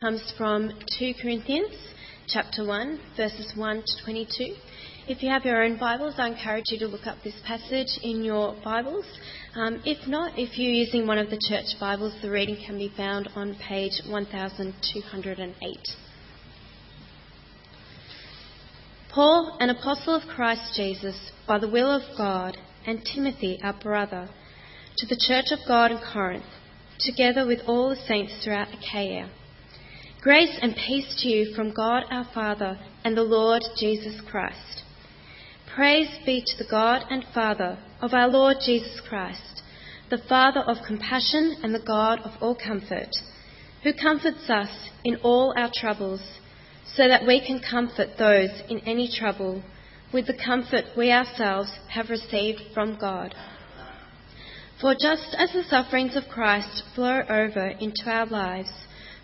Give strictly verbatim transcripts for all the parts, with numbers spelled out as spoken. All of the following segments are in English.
comes from Second Corinthians chapter one, verses one to twenty-two. If you have your own Bibles, I encourage you to look up this passage in your Bibles. Um, if not, if you're using one of the church Bibles, the reading can be found on page one thousand two hundred eight. Paul, an apostle of Christ Jesus, by the will of God, and Timothy, our brother, to the church of God in Corinth, together with all the saints throughout Achaia. Grace and peace to you from God our Father and the Lord Jesus Christ. Praise be to the God and Father of our Lord Jesus Christ, the Father of compassion and the God of all comfort, who comforts us in all our troubles, so that we can comfort those in any trouble with the comfort we ourselves have received from God. For just as the sufferings of Christ flow over into our lives,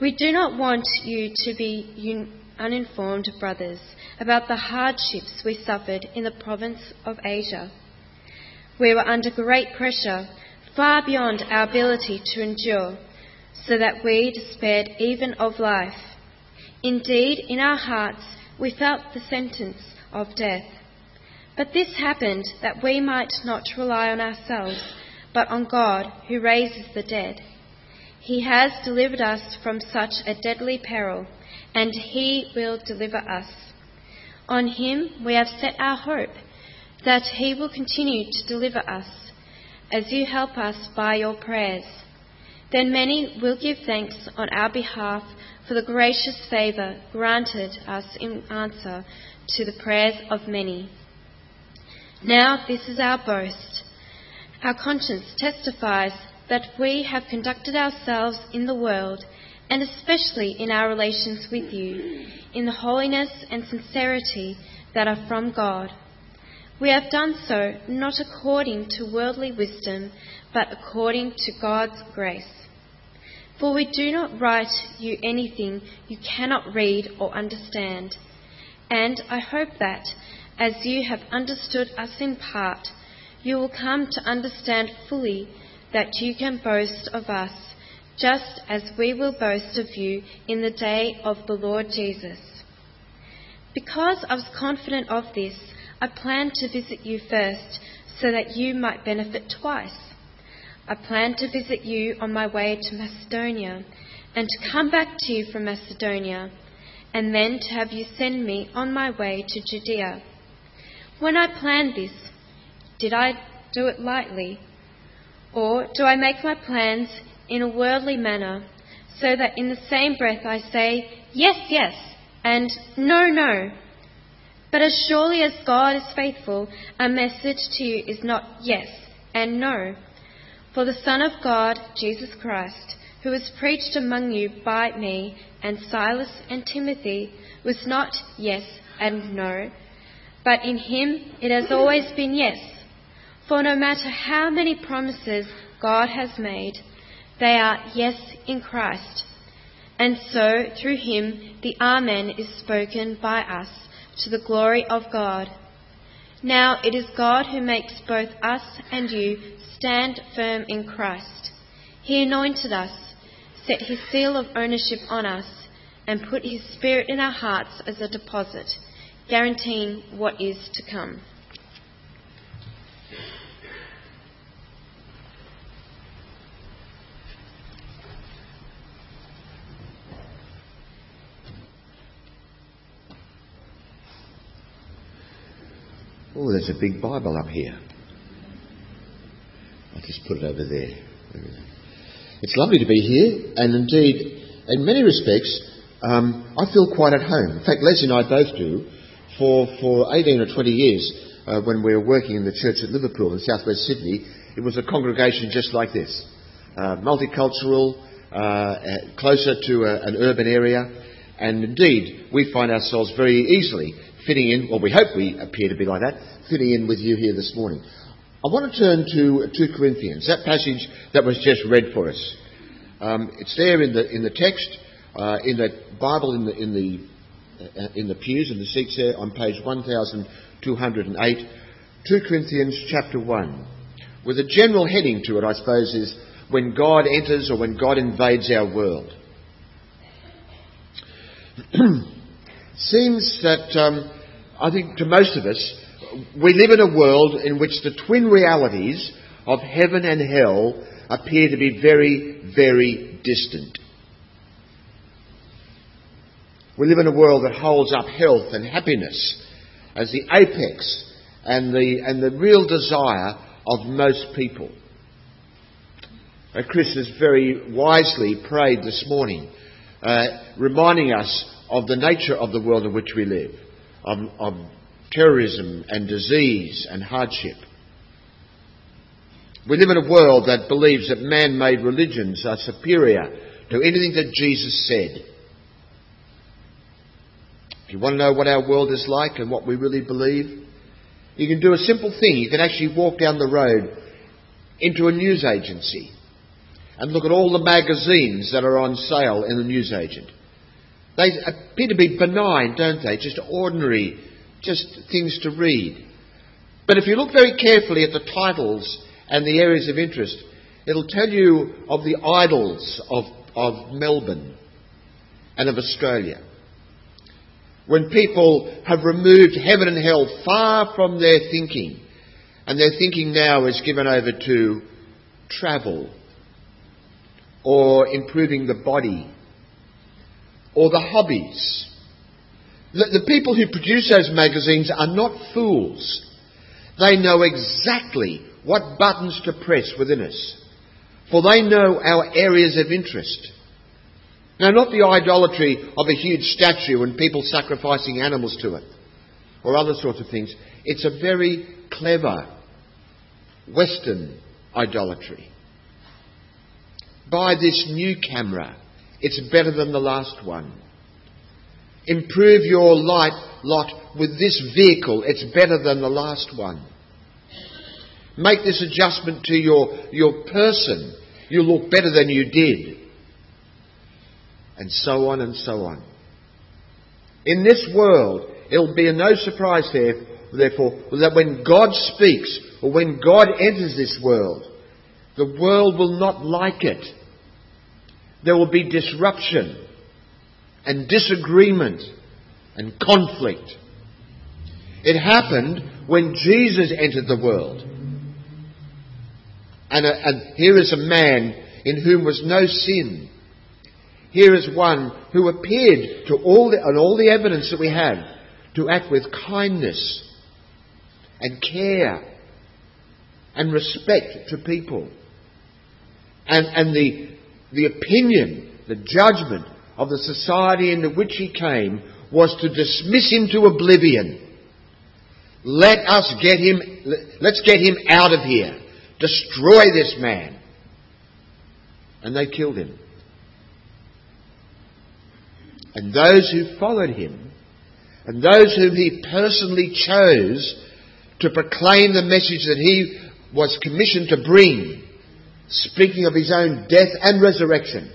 We do not want you to be uninformed, brothers, about the hardships we suffered in the province of Asia. We were under great pressure, far beyond our ability to endure, so that we despaired even of life. Indeed, in our hearts we felt the sentence of death. But this happened that we might not rely on ourselves, but on God, who raises the dead. He has delivered us from such a deadly peril, and he will deliver us. On him we have set our hope, that he will continue to deliver us, as you help us by your prayers. Then many will give thanks on our behalf for the gracious favour granted us in answer to the prayers of many. Now this is our boast. Our conscience testifies that we have conducted ourselves in the world, and especially in our relations with you, in the holiness and sincerity that are from God. We have done so not according to worldly wisdom, but according to God's grace. For we do not write you anything you cannot read or understand. And I hope that, as you have understood us in part, you will come to understand fully that you can boast of us, just as we will boast of you in the day of the Lord Jesus. Because I was confident of this, I planned to visit you first, so that you might benefit twice. I planned to visit you on my way to Macedonia, and to come back to you from Macedonia, and then to have you send me on my way to Judea. When I planned this, did I do it lightly? Or do I make my plans in a worldly manner, so that in the same breath I say, yes, yes, and no, no? But as surely as God is faithful, our message to you is not yes and no. For the Son of God, Jesus Christ, who was preached among you by me and Silas and Timothy, was not yes and no, but in him it has always been yes. For no matter how many promises God has made, they are yes in Christ. And so, through him, the Amen is spoken by us to the glory of God. Now it is God who makes both us and you stand firm in Christ. He anointed us, set his seal of ownership on us, and put his Spirit in our hearts as a deposit, guaranteeing what is to come. Oh, there's a big Bible up here. I'll just put it over there. It's lovely to be here, and indeed, in many respects, um, I feel quite at home. In fact, Leslie and I both do. For, for eighteen or twenty years, uh, when we were working in the church at Liverpool in southwest Sydney, it was a congregation just like this. Uh, multicultural, uh, closer to a, an urban area, and indeed we find ourselves very easily fitting in, or we hope we appear to be like that, fitting in with you here this morning. I want to turn to two Corinthians, that passage that was just read for us. Um, it's there in the, in the text, uh, in the Bible, in the, in the, uh, in the pews, in the seats there on page one thousand two hundred eight, two Corinthians chapter one, with a general heading to it, I suppose, is when God enters or when God invades our world. Seems that, um, I think to most of us, we live in a world in which the twin realities of heaven and hell appear to be very, very distant. We live in a world that holds up health and happiness as the apex and the, and the real desire of most people. Chris has very wisely prayed this morning, uh, reminding us of the nature of the world in which we live, of, of terrorism and disease and hardship. We live in a world that believes that man-made religions are superior to anything that Jesus said. If you want to know what our world is like and what we really believe, you can do a simple thing. You can actually walk down the road into a news agency and look at all the magazines that are on sale in the newsagent. They appear to be benign, don't they? Just ordinary, just things to read. But if you look very carefully at the titles and the areas of interest, it'll tell you of the idols of, of Melbourne and of Australia. When people have removed heaven and hell far from their thinking, and their thinking now is given over to travel, or improving the body, or the hobbies. The people who produce those magazines are not fools. They know exactly what buttons to press within us, for they know our areas of interest. Now, not the idolatry of a huge statue and people sacrificing animals to it, or other sorts of things. It's a very clever Western idolatry. Buy this new camera. It's better than the last one. Improve your light lot with this vehicle. It's better than the last one. Make this adjustment to your, your person. You look better than you did. And so on and so on. In this world, it'll be no surprise there, therefore, that when God speaks, or when God enters this world, the world will not like it. There will be disruption and disagreement and conflict. It happened when Jesus entered the world. And, a, and here is a man in whom was no sin. Here is one who appeared to all the, on all the evidence that we have to act with kindness and care and respect to people. And, and the, the opinion, the judgment of the society into which he came was to dismiss him to oblivion. Let us get him, let's get him out of here. Destroy this man. And they killed him. And those who followed him, and those whom he personally chose to proclaim the message that he was commissioned to bring, speaking of his own death and resurrection,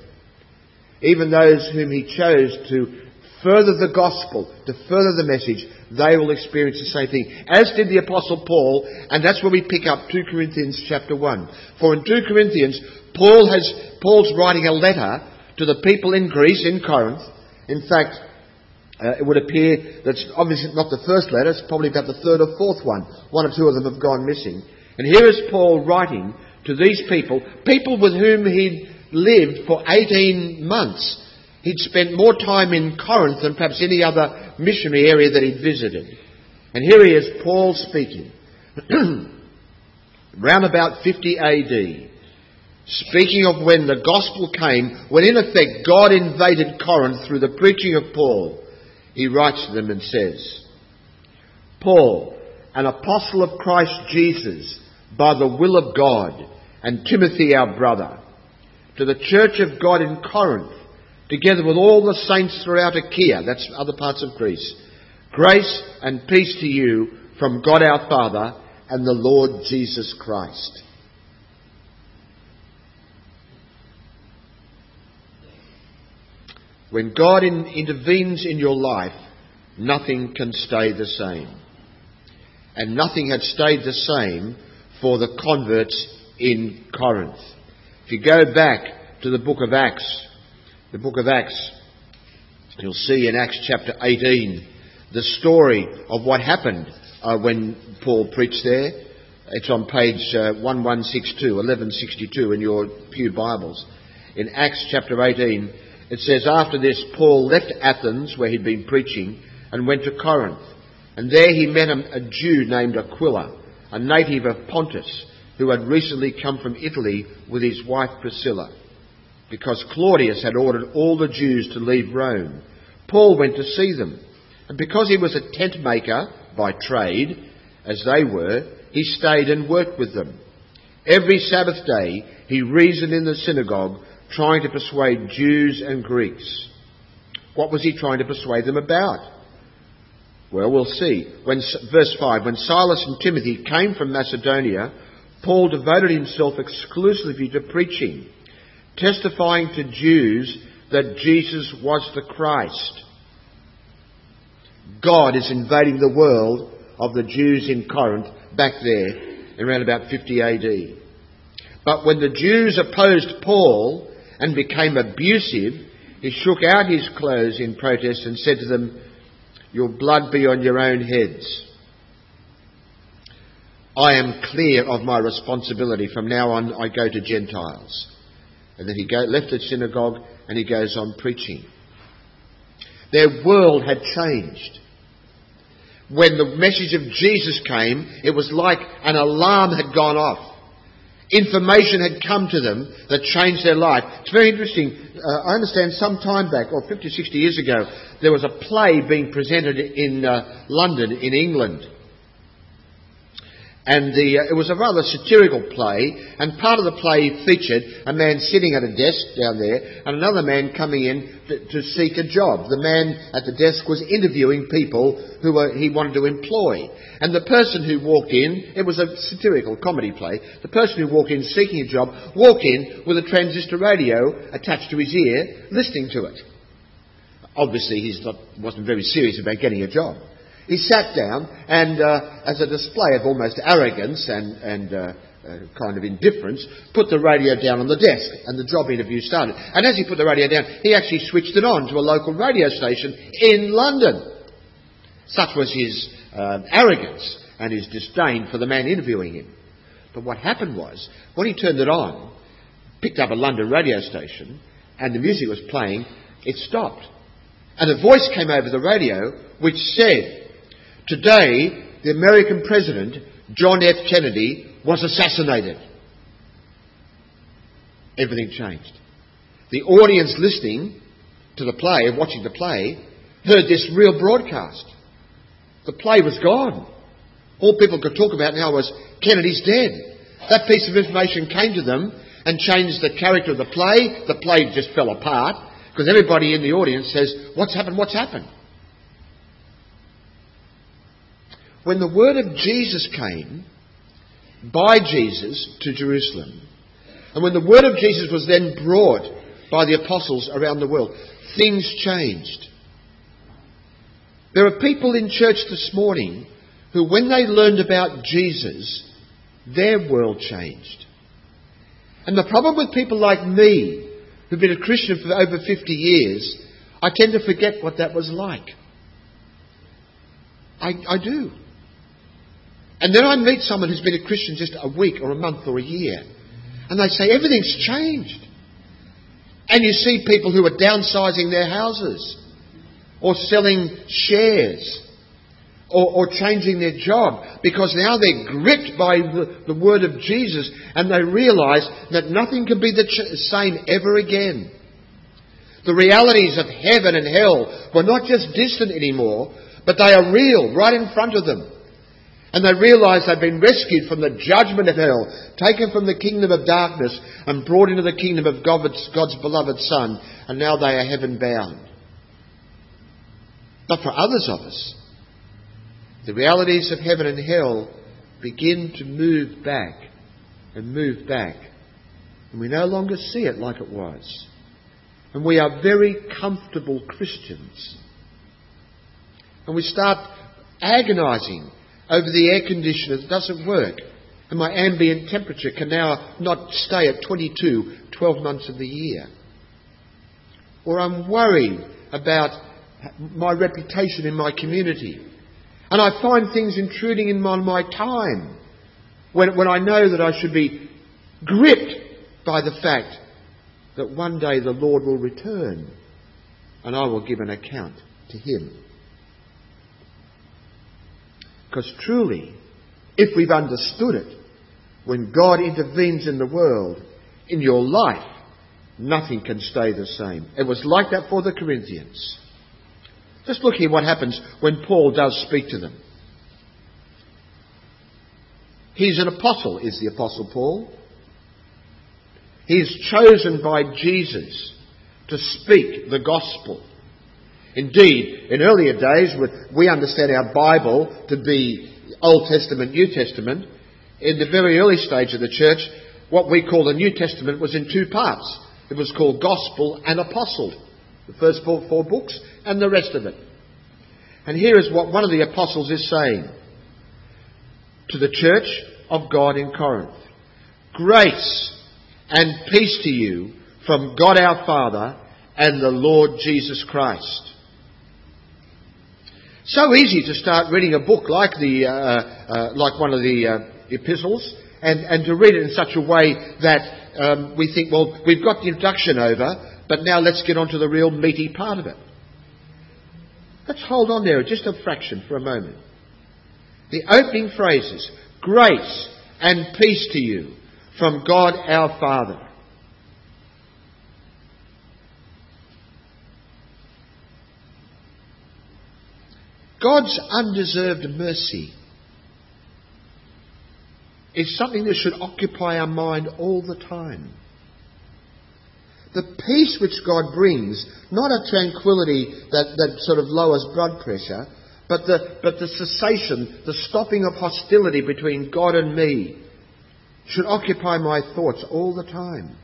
even those whom he chose to further the gospel, to further the message, they will experience the same thing, as did the Apostle Paul, and that's where we pick up two Corinthians chapter one. For in two Corinthians, Paul has, Paul's writing a letter to the people in Greece, in Corinth. In fact, uh, it would appear that's obviously not the first letter, it's probably about the third or fourth one. One or two of them have gone missing. And here is Paul writing to these people, people with whom he'd lived for eighteen months. He'd spent more time in Corinth than perhaps any other missionary area that he'd visited. And here he is, Paul speaking, round about fifty A D, speaking of when the gospel came, when in effect God invaded Corinth through the preaching of Paul. He writes to them and says, Paul, an apostle of Christ Jesus, by the will of God, and Timothy our brother, to the church of God in Corinth, together with all the saints throughout Achaia, that's other parts of Greece, grace and peace to you from God our Father and the Lord Jesus Christ. When God in, intervenes in your life, nothing can stay the same. And nothing had stayed the same for the converts in Corinth. If you go back to the book of Acts, the book of Acts, you'll see in Acts chapter eighteen the story of what happened uh, when Paul preached there. It's on page uh, eleven sixty-two in your pew Bibles. In Acts chapter eighteen, it says, "After this, Paul left Athens, where he'd been preaching, and went to Corinth. And there he met a Jew named Aquila, a native of Pontus, who had recently come from Italy with his wife Priscilla. Because Claudius had ordered all the Jews to leave Rome, Paul went to see them. And because he was a tent maker by trade, as they were, he stayed and worked with them. Every Sabbath day he reasoned in the synagogue, trying to persuade Jews and Greeks." What was he trying to persuade them about? Well, we'll see. When, verse five, "When Silas and Timothy came from Macedonia, Paul devoted himself exclusively to preaching, testifying to Jews that Jesus was the Christ." God is invading the world of the Jews in Corinth back there around about fifty A D. "But when the Jews opposed Paul and became abusive, he shook out his clothes in protest and said to them, 'Your blood be on your own heads. I am clear of my responsibility. From now on I go to Gentiles.'" And then he go, left the synagogue and he goes on preaching. Their world had changed. When the message of Jesus came, it was like an alarm had gone off. Information had come to them that changed their life. It's very interesting. Uh, I understand some time back, or fifty, sixty years ago, there was a play being presented in uh, London, in England. And the, uh, it was a rather satirical play, and part of the play featured a man sitting at a desk down there and another man coming in to, to seek a job. The man at the desk was interviewing people who were, he wanted to employ. And the person who walked in, it was a satirical comedy play, the person who walked in seeking a job walked in with a transistor radio attached to his ear, listening to it. Obviously he wasn't very serious about getting a job. He sat down and, uh, as a display of almost arrogance and, and uh, uh, kind of indifference, put the radio down on the desk, and the job interview started. And as he put the radio down, he actually switched it on to a local radio station in London. Such was his uh, arrogance and his disdain for the man interviewing him. But what happened was, when he turned it on, picked up a London radio station, and the music was playing, it stopped. And a voice came over the radio which said, "Today, the American President, John F. Kennedy, was assassinated." Everything changed. The audience listening to the play, watching the play, heard this real broadcast. The play was gone. All people could talk about now was, "Kennedy's dead." That piece of information came to them and changed the character of the play. The play just fell apart because everybody in the audience says, "What's happened? What's happened?" When the word of Jesus came, by Jesus, to Jerusalem, and when the word of Jesus was then brought by the apostles around the world, things changed. There are people in church this morning who, when they learned about Jesus, their world changed. And the problem with people like me, who've been a Christian for over fifty years, I tend to forget what that was like. I, I do. And then I meet someone who's been a Christian just a week or a month or a year, and they say, "Everything's changed." And you see people who are downsizing their houses, or selling shares, or, or changing their job, because now they're gripped by the, the word of Jesus, and they realise that nothing can be the ch- same ever again. The realities of heaven and hell were not just distant anymore, but they are real, right in front of them. And they realise they've been rescued from the judgment of hell, taken from the kingdom of darkness and brought into the kingdom of God's, God's beloved Son, and now they are heaven bound. But for others of us, the realities of heaven and hell begin to move back and move back, and we no longer see it like it was. And we are very comfortable Christians. And we start agonising over the air conditioner that doesn't work, and my ambient temperature can now not stay at twenty-two, twelve months of the year. Or I'm worried about my reputation in my community, and I find things intruding in my, my time when, when I know that I should be gripped by the fact that one day the Lord will return and I will give an account to him. Because truly, if we've understood it, when God intervenes in the world, in your life, nothing can stay the same. It was like that for the Corinthians. Just look here what happens when Paul does speak to them. He's an apostle, is the Apostle Paul. He is chosen by Jesus to speak the gospel. Indeed, in earlier days, we understand our Bible to be Old Testament, New Testament. In the very early stage of the church, what we call the New Testament was in two parts. It was called Gospel and Apostle, the first four, four books and the rest of it. And here is what one of the apostles is saying to the church of God in Corinth. Grace and peace to you from God our Father and the Lord Jesus Christ. So easy to start reading a book like the uh, uh, like one of the uh, epistles and, and to read it in such a way that um, we think, well, we've got the introduction over, but now let's get on to the real meaty part of it. Let's hold on there just a fraction for a moment. The opening phrases, grace and peace to you from God our Father. God's undeserved mercy is something that should occupy our mind all the time. The peace which God brings, not a tranquility that, that sort of lowers blood pressure, but the, but the cessation, the stopping of hostility between God and me should occupy my thoughts all the time.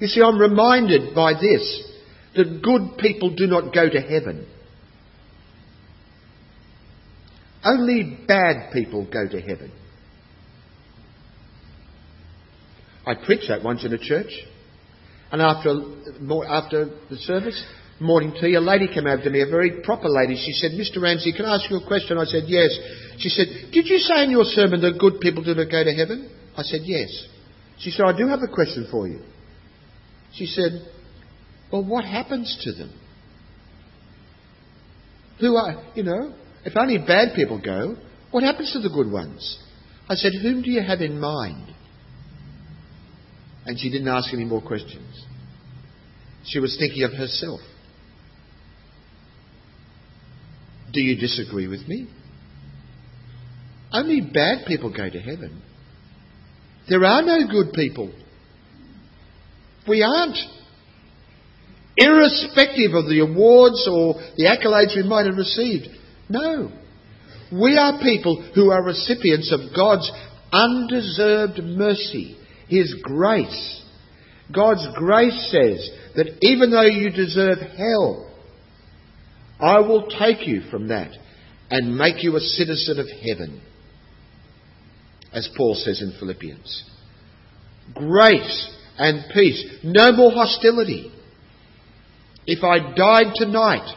You see, I'm reminded by this that good people do not go to heaven. Only bad people go to heaven. I preached that once in a church, and after, after the service, morning tea, a lady came over to me, a very proper lady. She said, Mister Ramsey, can I ask you a question? I said, yes. She said, did you say in your sermon that good people do not go to heaven? I said, yes. She said, I do have a question for you. She said, well, what happens to them? Who are, you know... If only bad people go, what happens to the good ones? I said, whom do you have in mind? And she didn't ask any more questions. She was thinking of herself. Do you disagree with me? Only bad people go to heaven. There are no good people. We aren't. Irrespective of the awards or the accolades we might have received. No. We are people who are recipients of God's undeserved mercy, his grace. God's grace says that even though you deserve hell, I will take you from that and make you a citizen of heaven, as Paul says in Philippians. Grace and peace. No more hostility. If I died tonight...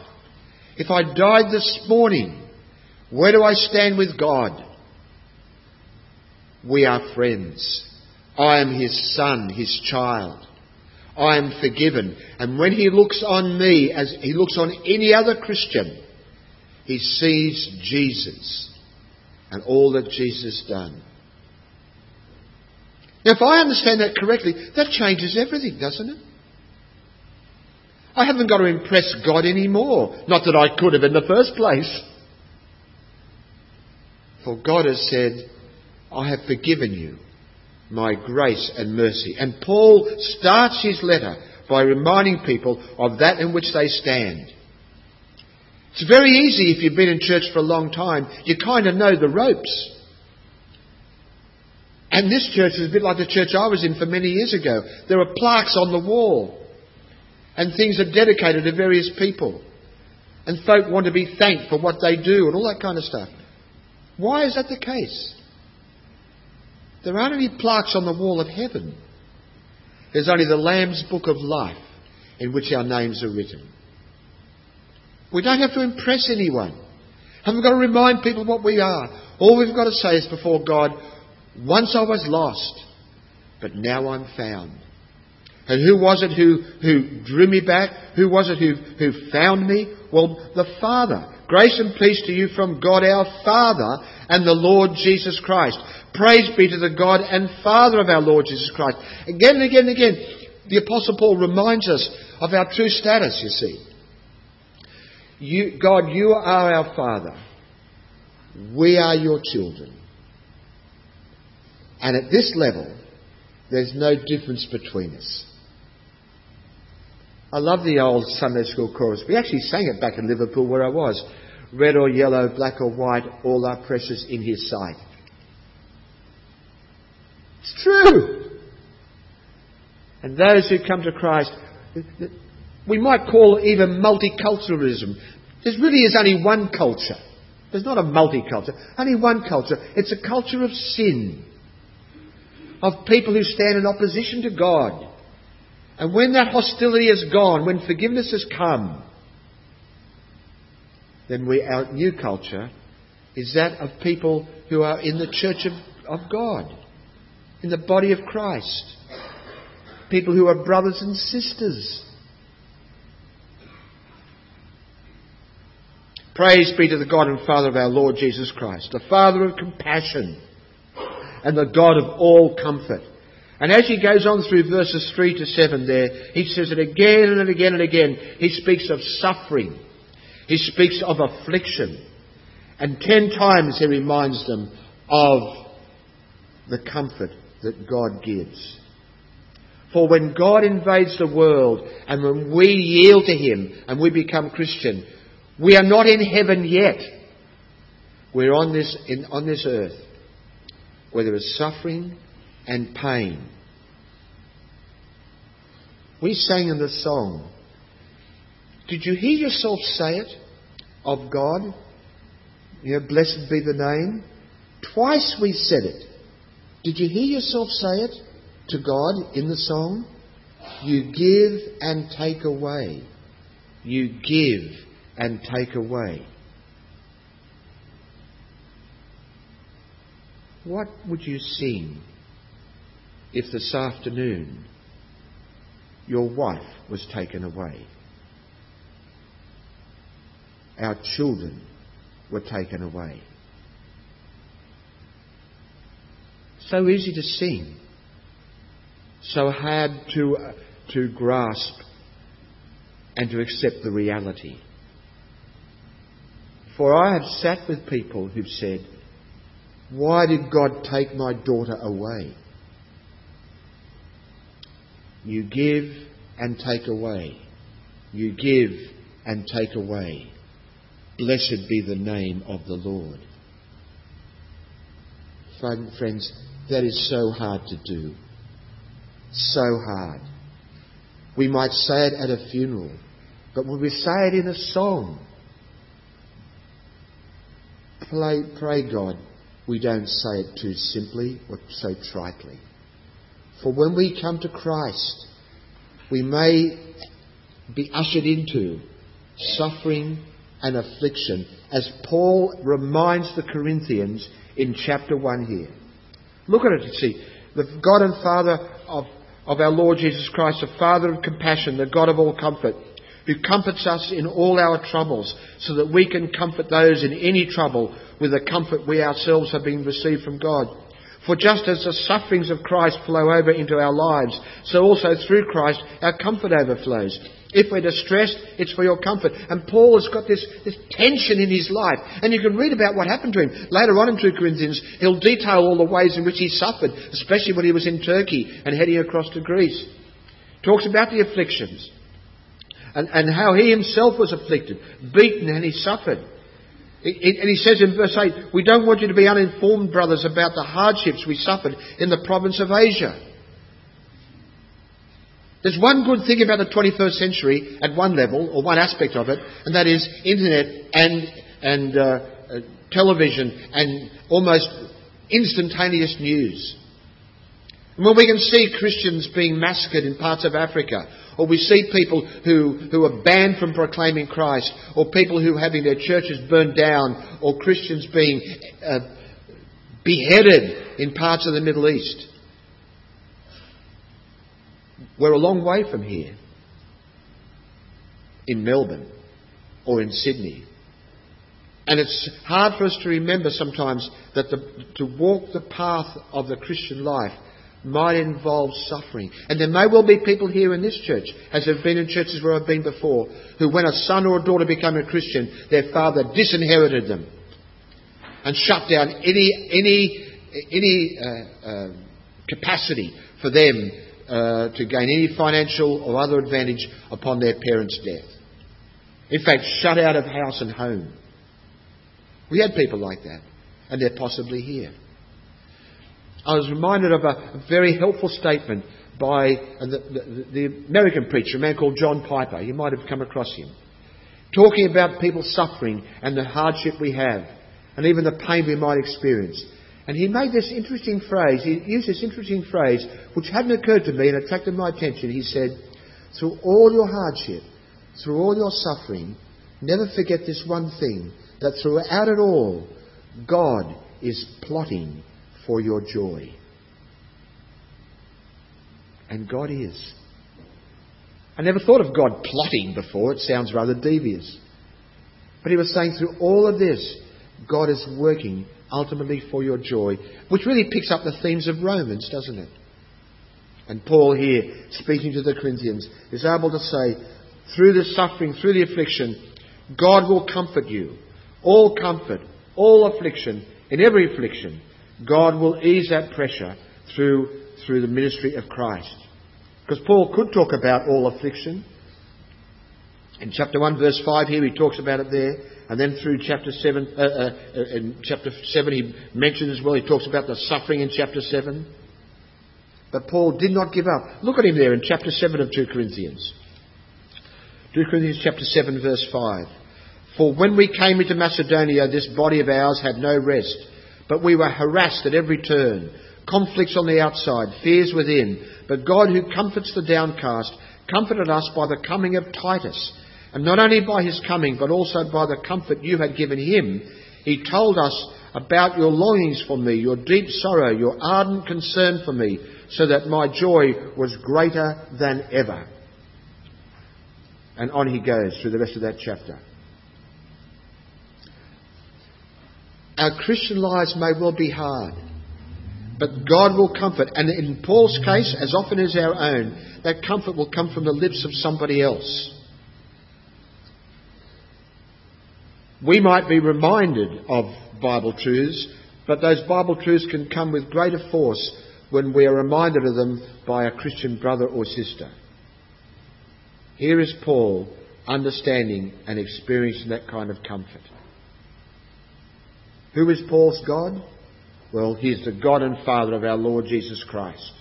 If I died this morning, where do I stand with God? We are friends. I am his son, his child. I am forgiven. And when he looks on me as he looks on any other Christian, he sees Jesus and all that Jesus has done. Now, if I understand that correctly, that changes everything, doesn't it? I haven't got to impress God anymore. Not that I could have in the first place. For God has said, I have forgiven you my grace and mercy. And Paul starts his letter by reminding people of that in which they stand. It's very easy if you've been in church for a long time. You kind of know the ropes. And this church is a bit like the church I was in for many years ago. There are plaques on the wall. And things are dedicated to various people. And folk want to be thanked for what they do and all that kind of stuff. Why is that the case? There aren't any plaques on the wall of heaven. There's only the Lamb's Book of Life in which our names are written. We don't have to impress anyone. Haven't got to remind people what we are. All we've got to say is before God, once I was lost, but now I'm found. And who was it who, who drew me back? Who was it who, who found me? Well, the Father. Grace and peace to you from God our Father and the Lord Jesus Christ. Praise be to the God and Father of our Lord Jesus Christ. Again and again and again, the Apostle Paul reminds us of our true status, you see. You, God, you are our Father. We are your children. And at this level, there's no difference between us. I love the old Sunday school chorus. We actually sang it back in Liverpool where I was. Red or yellow, black or white, all are precious in his sight. It's true. And those who come to Christ, we might call it even multiculturalism. There really is only one culture. There's not a multiculture. Only one culture. It's a culture of sin. Of people who stand in opposition to God. And when that hostility is gone, when forgiveness has come, then we, our new culture is that of people who are in the church of, of God, in the body of Christ, people who are brothers and sisters. Praise be to the God and Father of our Lord Jesus Christ, the Father of compassion and the God of all comfort. And as he goes on through verses three to seven there, he says it again and again and again. He speaks of suffering. He speaks of affliction. And ten times he reminds them of the comfort that God gives. For when God invades the world and when we yield to him and we become Christian, we are not in heaven yet. We're on this, in, on this earth where there is suffering and pain. We sang in the song, did you hear yourself say it of God? You know, blessed be the name. Twice we said it. Did you hear yourself say it to God in the song? You give and take away. You give and take away. What would you sing if this afternoon your wife was taken away, our children were taken away? So easy to sing, so hard to, uh, to grasp and to accept the reality. For I have sat with people who've said, why did God take my daughter away? You give and take away. You give and take away. Blessed be the name of the Lord. Friends, that is so hard to do. So hard. We might say it at a funeral, but when we say it in a song, pray, pray God, we don't say it too simply or so tritely. For when we come to Christ, we may be ushered into suffering and affliction, as Paul reminds the Corinthians in chapter one here. Look at it, see. The God and Father of, of our Lord Jesus Christ, the Father of compassion, the God of all comfort, who comforts us in all our troubles, so that we can comfort those in any trouble with the comfort we ourselves have been received from God. For just as the sufferings of Christ flow over into our lives, so also through Christ our comfort overflows. If we're distressed, it's for your comfort. And Paul has got this, this tension in his life. And you can read about what happened to him. Later on in Second Corinthians, he'll detail all the ways in which he suffered, especially when he was in Turkey and heading across to Greece. Talks about the afflictions and, and how he himself was afflicted, beaten, and he suffered. It, it, and he says in verse eight, "We don't want you to be uninformed, brothers, about the hardships we suffered in the province of Asia." There's one good thing about the twenty-first century at one level, or one aspect of it, and that is internet and, and uh, uh, television and almost instantaneous news. And when we can see Christians being massacred in parts of Africa, or we see people who, who are banned from proclaiming Christ, or people who are having their churches burned down, or Christians being uh, beheaded in parts of the Middle East, we're a long way from here, in Melbourne or in Sydney. And it's hard for us to remember sometimes that the, to walk the path of the Christian life might involve suffering. And there may well be people here in this church, as there have been in churches where I've been before, who when a son or a daughter became a Christian, their father disinherited them and shut down any, any, any uh, uh, capacity for them Uh, to gain any financial or other advantage upon their parents' death. In fact, shut out of house and home. We had people like that, and they're possibly here. I was reminded of a very helpful statement by uh, the, the, the American preacher, a man called John Piper. You might have come across him. Talking about people suffering and the hardship we have, and even the pain we might experience. And he made this interesting phrase, he used this interesting phrase, which hadn't occurred to me and attracted my attention. He said, "Through all your hardship, through all your suffering, never forget this one thing, that throughout it all, God is plotting for your joy." And God is. I never thought of God plotting before, it sounds rather devious. But he was saying, through all of this, God is working ultimately for your joy, which really picks up the themes of Romans, doesn't it? And Paul here, speaking to the Corinthians, is able to say, through the suffering, through the affliction, God will comfort you. All comfort, all affliction, in every affliction, God will ease that pressure through, through the ministry of Christ. Because Paul could talk about all affliction. In chapter one, verse five here, he talks about it there. And then through chapter seven, uh, uh, in chapter seven he mentions as well, he talks about the suffering in chapter seven. But Paul did not give up. Look at him there in chapter seven of Second Corinthians. Second Corinthians chapter seven, verse five. "For when we came into Macedonia, this body of ours had no rest, but we were harassed at every turn, conflicts on the outside, fears within. But God, who comforts the downcast, comforted us by the coming of Titus. And not only by his coming, but also by the comfort you had given him, he told us about your longings for me, your deep sorrow, your ardent concern for me, so that my joy was greater than ever." And on he goes through the rest of that chapter. Our Christian lives may well be hard, but God will comfort. And in Paul's case, as often as our own, that comfort will come from the lips of somebody else. We might be reminded of Bible truths, but those Bible truths can come with greater force when we are reminded of them by a Christian brother or sister. Here is Paul understanding and experiencing that kind of comfort. Who is Paul's God? Well, he is the God and Father of our Lord Jesus Christ.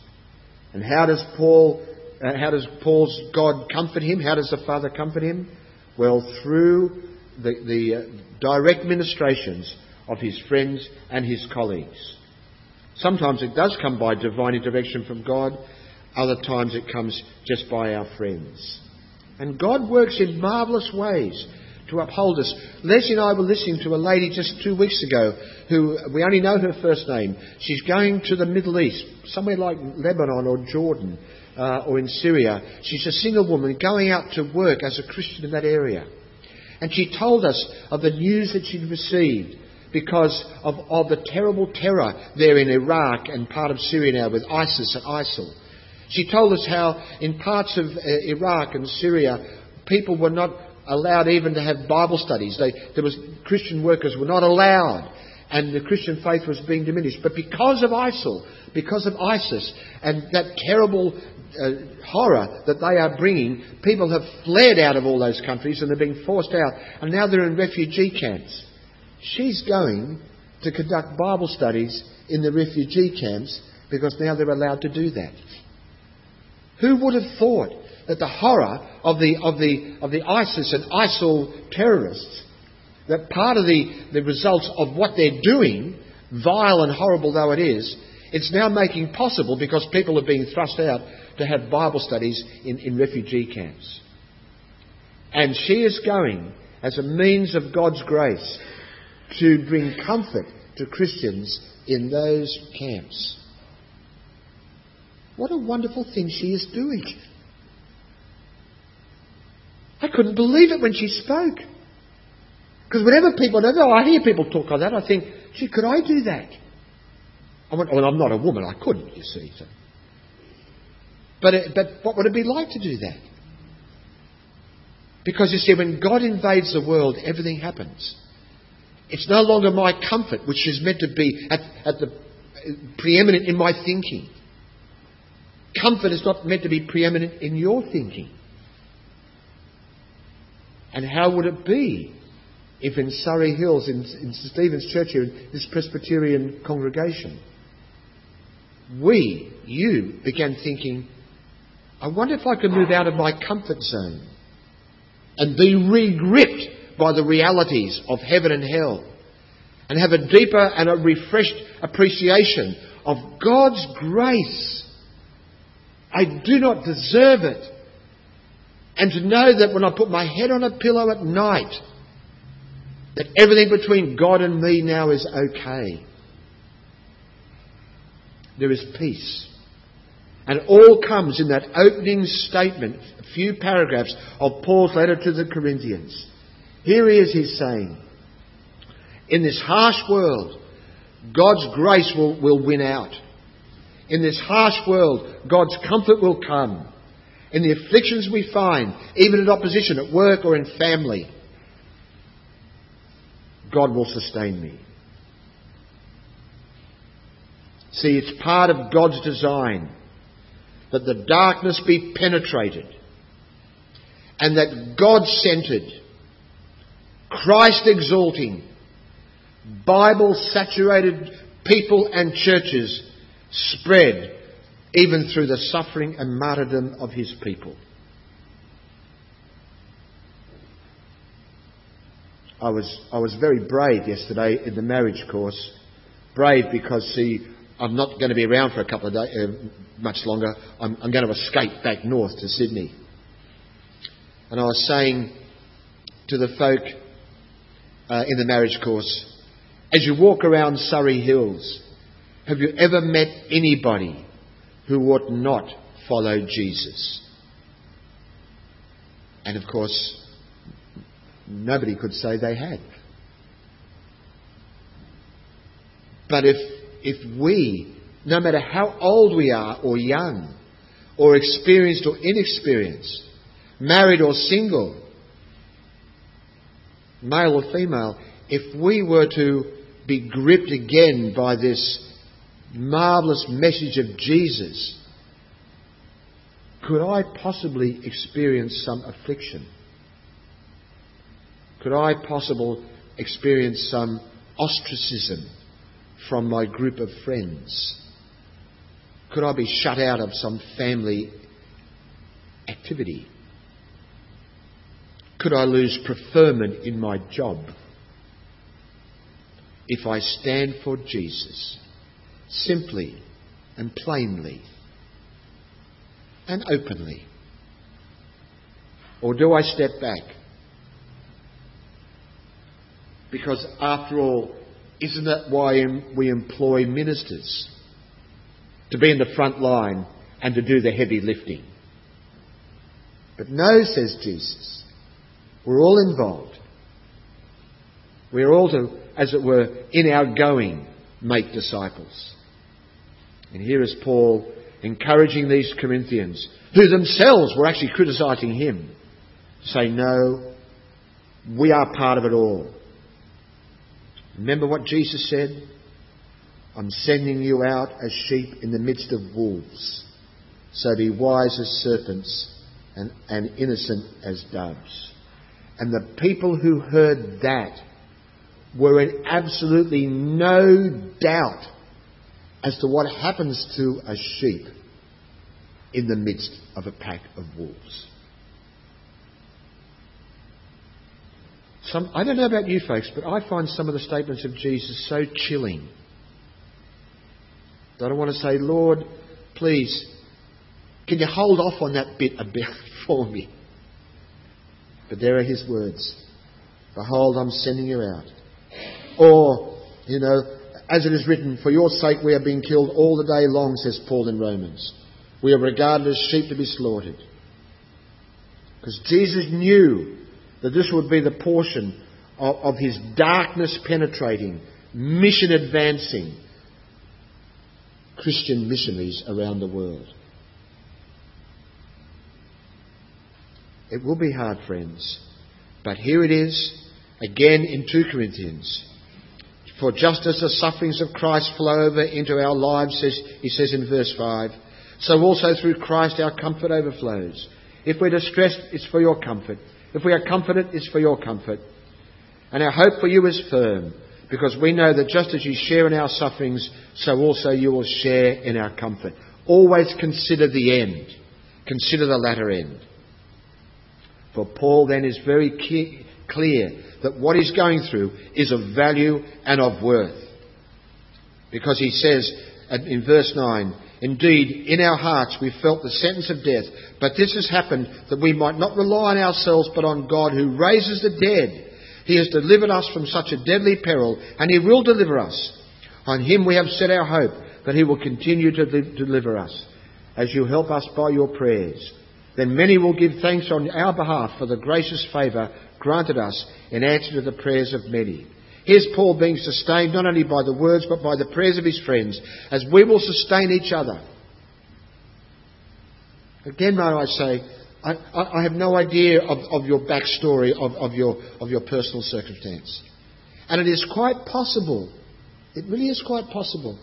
And how does Paul, uh, how does Paul's God comfort him? How does the Father comfort him? Well, through the, the uh, direct ministrations of his friends and his colleagues. Sometimes it does come by divine intervention from God. Other times it comes just by our friends. And God works in marvellous ways to uphold us. Leslie and I were listening to a lady just two weeks ago who, we only know her first name. She's going to the Middle East, somewhere like Lebanon or Jordan uh, or in Syria. She's a single woman going out to work as a Christian in that area. And she told us of the news that she'd received because of, of the terrible terror there in Iraq and part of Syria now with ISIS and ISIL. She told us how in parts of uh, Iraq and Syria people were not allowed even to have Bible studies. They, there was Christian workers were not allowed, and the Christian faith was being diminished. But because of I S I L, because of ISIS, and that terrible uh, horror that they are bringing, people have fled out of all those countries and they're being forced out, and now they're in refugee camps. She's going to conduct Bible studies in the refugee camps because now they're allowed to do that. Who would have thought that the horror of the of the of the ISIS and I S I L terrorists, that part of the, the results of what they're doing, vile and horrible though it is, it's now making possible because people are being thrust out to have Bible studies in, in refugee camps. And she is going, as a means of God's grace, to bring comfort to Christians in those camps. What a wonderful thing she is doing. I couldn't believe it when she spoke. Because whenever people, whenever I hear people talk like that, I think, gee, could I do that? I went, well, I'm not a woman, I couldn't, you see. So. But, it, but what would it be like to do that? Because you see, when God invades the world, everything happens. It's no longer my comfort, which is meant to be at, at the preeminent in my thinking. Comfort is not meant to be preeminent in your thinking. And how would it be if in Surrey Hills, in, in Stephen's church here, in this Presbyterian congregation, we, you, began thinking, I wonder if I could move out of my comfort zone and be re-gripped by the realities of heaven and hell, and have a deeper and a refreshed appreciation of God's grace. I do not deserve it. And to know that when I put my head on a pillow at night, that everything between God and me now is okay. There is peace. And it all comes in that opening statement, a few paragraphs of Paul's letter to the Corinthians. Here he is, he's saying, in this harsh world, God's grace will, will win out. In this harsh world, God's comfort will come. In the afflictions we find, even in opposition, at work or in family, God will sustain me. See, it's part of God's design that the darkness be penetrated and that God-centered, Christ-exalting, Bible-saturated people and churches spread even through the suffering and martyrdom of his people. I was I was very brave yesterday in the marriage course. Brave because, see, I'm not going to be around for a couple of days, uh, much longer. I'm, I'm going to escape back north to Sydney. And I was saying to the folk uh, in the marriage course, as you walk around Surrey Hills, have you ever met anybody who would not follow Jesus? And of course, nobody could say they had. But if if we, no matter how old we are or young, or experienced or inexperienced, married or single, male or female, if we were to be gripped again by this marvellous message of Jesus, could I possibly experience some affliction? Could I possibly experience some ostracism from my group of friends? Could I be shut out of some family activity? Could I lose preferment in my job if I stand for Jesus simply and plainly and openly? Or do I step back? Because after all, isn't that why we employ ministers? To be in the front line and to do the heavy lifting. But no, says Jesus, we're all involved. We're all to, as it were, in our going, make disciples. And here is Paul encouraging these Corinthians, who themselves were actually criticising him, say, no, we are part of it all. Remember what Jesus said? I'm sending you out as sheep in the midst of wolves. So be wise as serpents and, and innocent as doves. And the people who heard that were in absolutely no doubt as to what happens to a sheep in the midst of a pack of wolves. Some, I don't know about you folks, but I find some of the statements of Jesus so chilling that I want to say, Lord, please, can you hold off on that bit a bit for me? But there are his words. Behold, I'm sending you out. Or, you know, as it is written, for your sake we are being killed all the day long, says Paul in Romans. We are regarded as sheep to be slaughtered. Because Jesus knew that this would be the portion of, of his darkness penetrating, mission advancing Christian missionaries around the world. It will be hard, friends, but here it is again in Second Corinthians. For just as the sufferings of Christ flow over into our lives, says, he says in verse five, so also through Christ our comfort overflows. If we're distressed, it's for your comfort. If we are comforted, it's for your comfort. And our hope for you is firm, because we know that just as you share in our sufferings, so also you will share in our comfort. Always consider the end. Consider the latter end. For Paul then is very key, clear that what he's going through is of value and of worth. Because he says in verse nine, indeed, in our hearts we felt the sentence of death, but this has happened that we might not rely on ourselves but on God who raises the dead. He has delivered us from such a deadly peril, and he will deliver us. On him we have set our hope that he will continue to deliver us, as you help us by your prayers. Then many will give thanks on our behalf for the gracious favour granted us in answer to the prayers of many. Here's Paul being sustained not only by the words but by the prayers of his friends, as we will sustain each other. Again, may I say, I, I, I have no idea of, of your backstory, of, of, your, of your personal circumstance. And it is quite possible, it really is quite possible,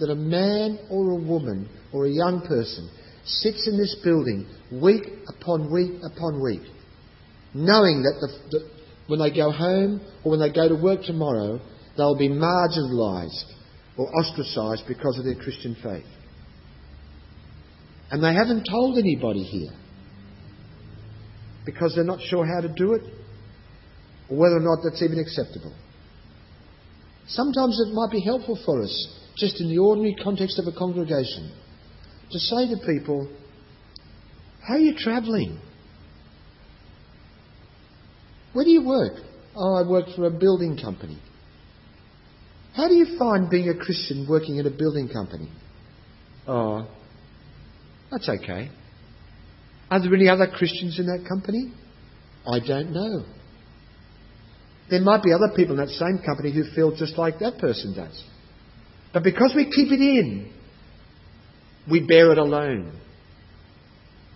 that a man or a woman or a young person sits in this building week upon week upon week, knowing that the, the, when they go home or when they go to work tomorrow, they'll be marginalised or ostracised because of their Christian faith. And they haven't told anybody here because they're not sure how to do it or whether or not that's even acceptable. Sometimes it might be helpful for us, just in the ordinary context of a congregation, to say to people, how are you travelling? Where do you work? Oh, I work for a building company. How do you find being a Christian working at a building company? Oh, that's okay. Are there any other Christians in that company? I don't know. There might be other people in that same company who feel just like that person does. But because we keep it in, we bear it alone.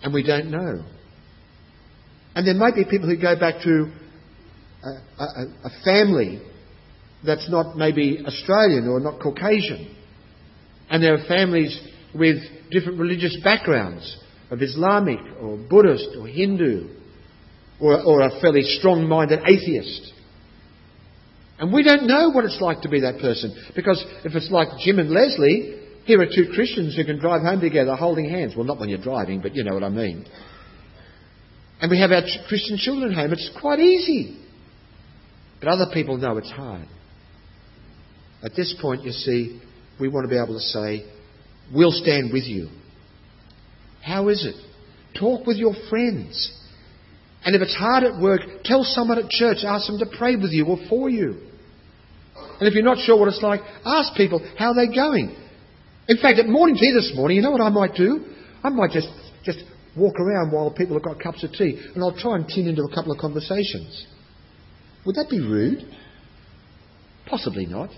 And we don't know. And there might be people who go back to a, a, a family that's not maybe Australian or not Caucasian. And there are families with different religious backgrounds, of Islamic or Buddhist or Hindu or, or a fairly strong-minded atheist. And we don't know what it's like to be that person, because if it's like Jim and Leslie, here are two Christians who can drive home together holding hands. Well, not when you're driving, but you know what I mean. And we have our Christian children at home. It's quite easy. But other people know it's hard. At this point, you see, we want to be able to say, we'll stand with you. How is it? Talk with your friends. And if it's hard at work, tell someone at church. Ask them to pray with you or for you. And if you're not sure what it's like, ask people how they're going. In fact, at morning tea this morning, you know what I might do? I might just, just walk around while people have got cups of tea, and I'll try and tin into a couple of conversations. Would that be rude? Possibly not.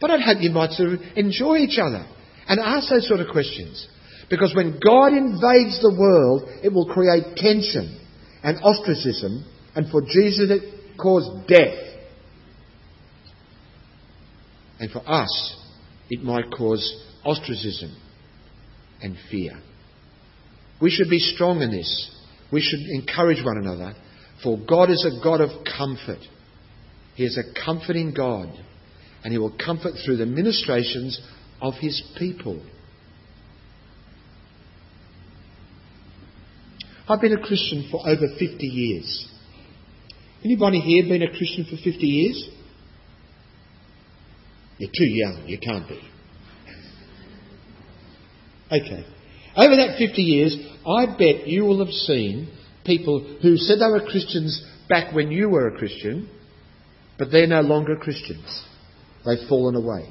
But I'd hope you might sort of enjoy each other and ask those sort of questions. Because when God invades the world, it will create tension. and ostracism, and for Jesus it caused death. And for us, it might cause ostracism and fear. We should be strong in this. We should encourage one another, for God is a God of comfort. He is a comforting God, and He will comfort through the ministrations of His people. I've been a Christian for over fifty years. Anybody here been a Christian for fifty years? You're too young, you can't be. Okay. Over that fifty years, I bet you will have seen people who said they were Christians back when you were a Christian, but they're no longer Christians. They've fallen away.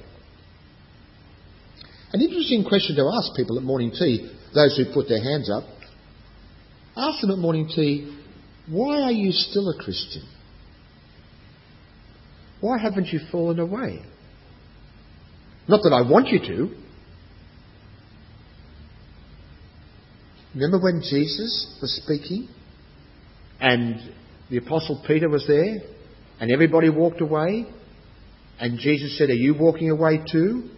An interesting question to ask people at morning tea, those who put their hands up, ask them at morning tea, why are you still a Christian? Why haven't you fallen away? Not that I want you to. Remember when Jesus was speaking and the Apostle Peter was there and everybody walked away and Jesus said, are you walking away too?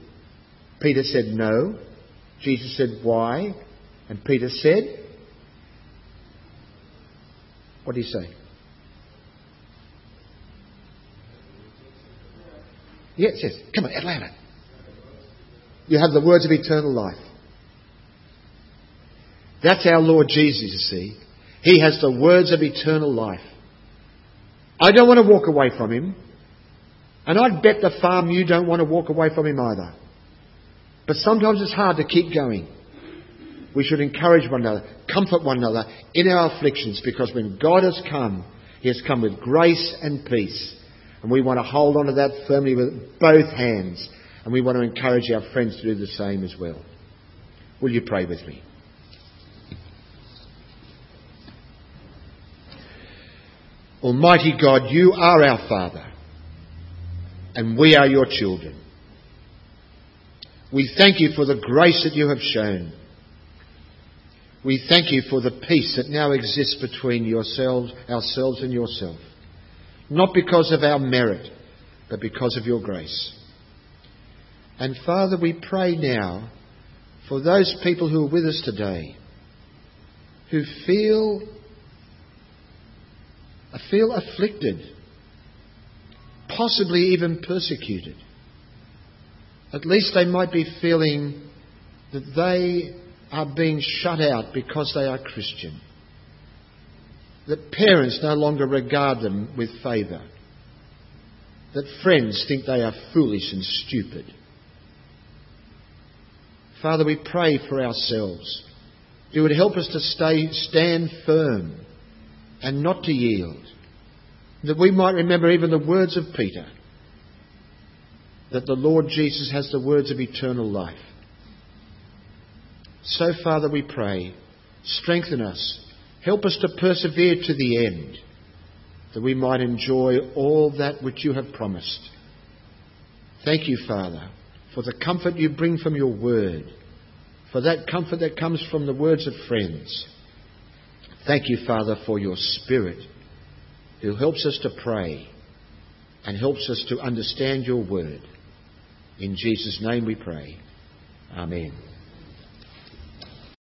Peter said, no. Jesus said, why? And Peter said, what did he say? Yes, yes. Come on, Atlanta. You have the words of eternal life. That's our Lord Jesus, you see. He has the words of eternal life. I don't want to walk away from Him. And I'd bet the farm you don't want to walk away from Him either. But sometimes it's hard to keep going. We should encourage one another, comfort one another in our afflictions, because when God has come, He has come with grace and peace. And we want to hold on to that firmly with both hands. And we want to encourage our friends to do the same as well. Will you pray with me? Almighty God, You are our Father, and we are Your children. We thank You for the grace that You have shown. We thank You for the peace that now exists between yourselves, ourselves and Yourself, not because of our merit, but because of Your grace. And Father, we pray now for those people who are with us today who feel I feel afflicted, possibly even persecuted. At least they might be feeling that they are being shut out because they are Christian. That parents no longer regard them with favour. That friends think they are foolish and stupid. Father, we pray for ourselves. You would help us to stay, stand firm and not to yield, that we might remember even the words of Peter, that the Lord Jesus has the words of eternal life. So, Father, we pray, strengthen us, help us to persevere to the end, that we might enjoy all that which You have promised. Thank You, Father, for the comfort You bring from Your word, for that comfort that comes from the words of friends. Thank You, Father, for Your Spirit who helps us to pray and helps us to understand Your word. In Jesus' name we pray. Amen.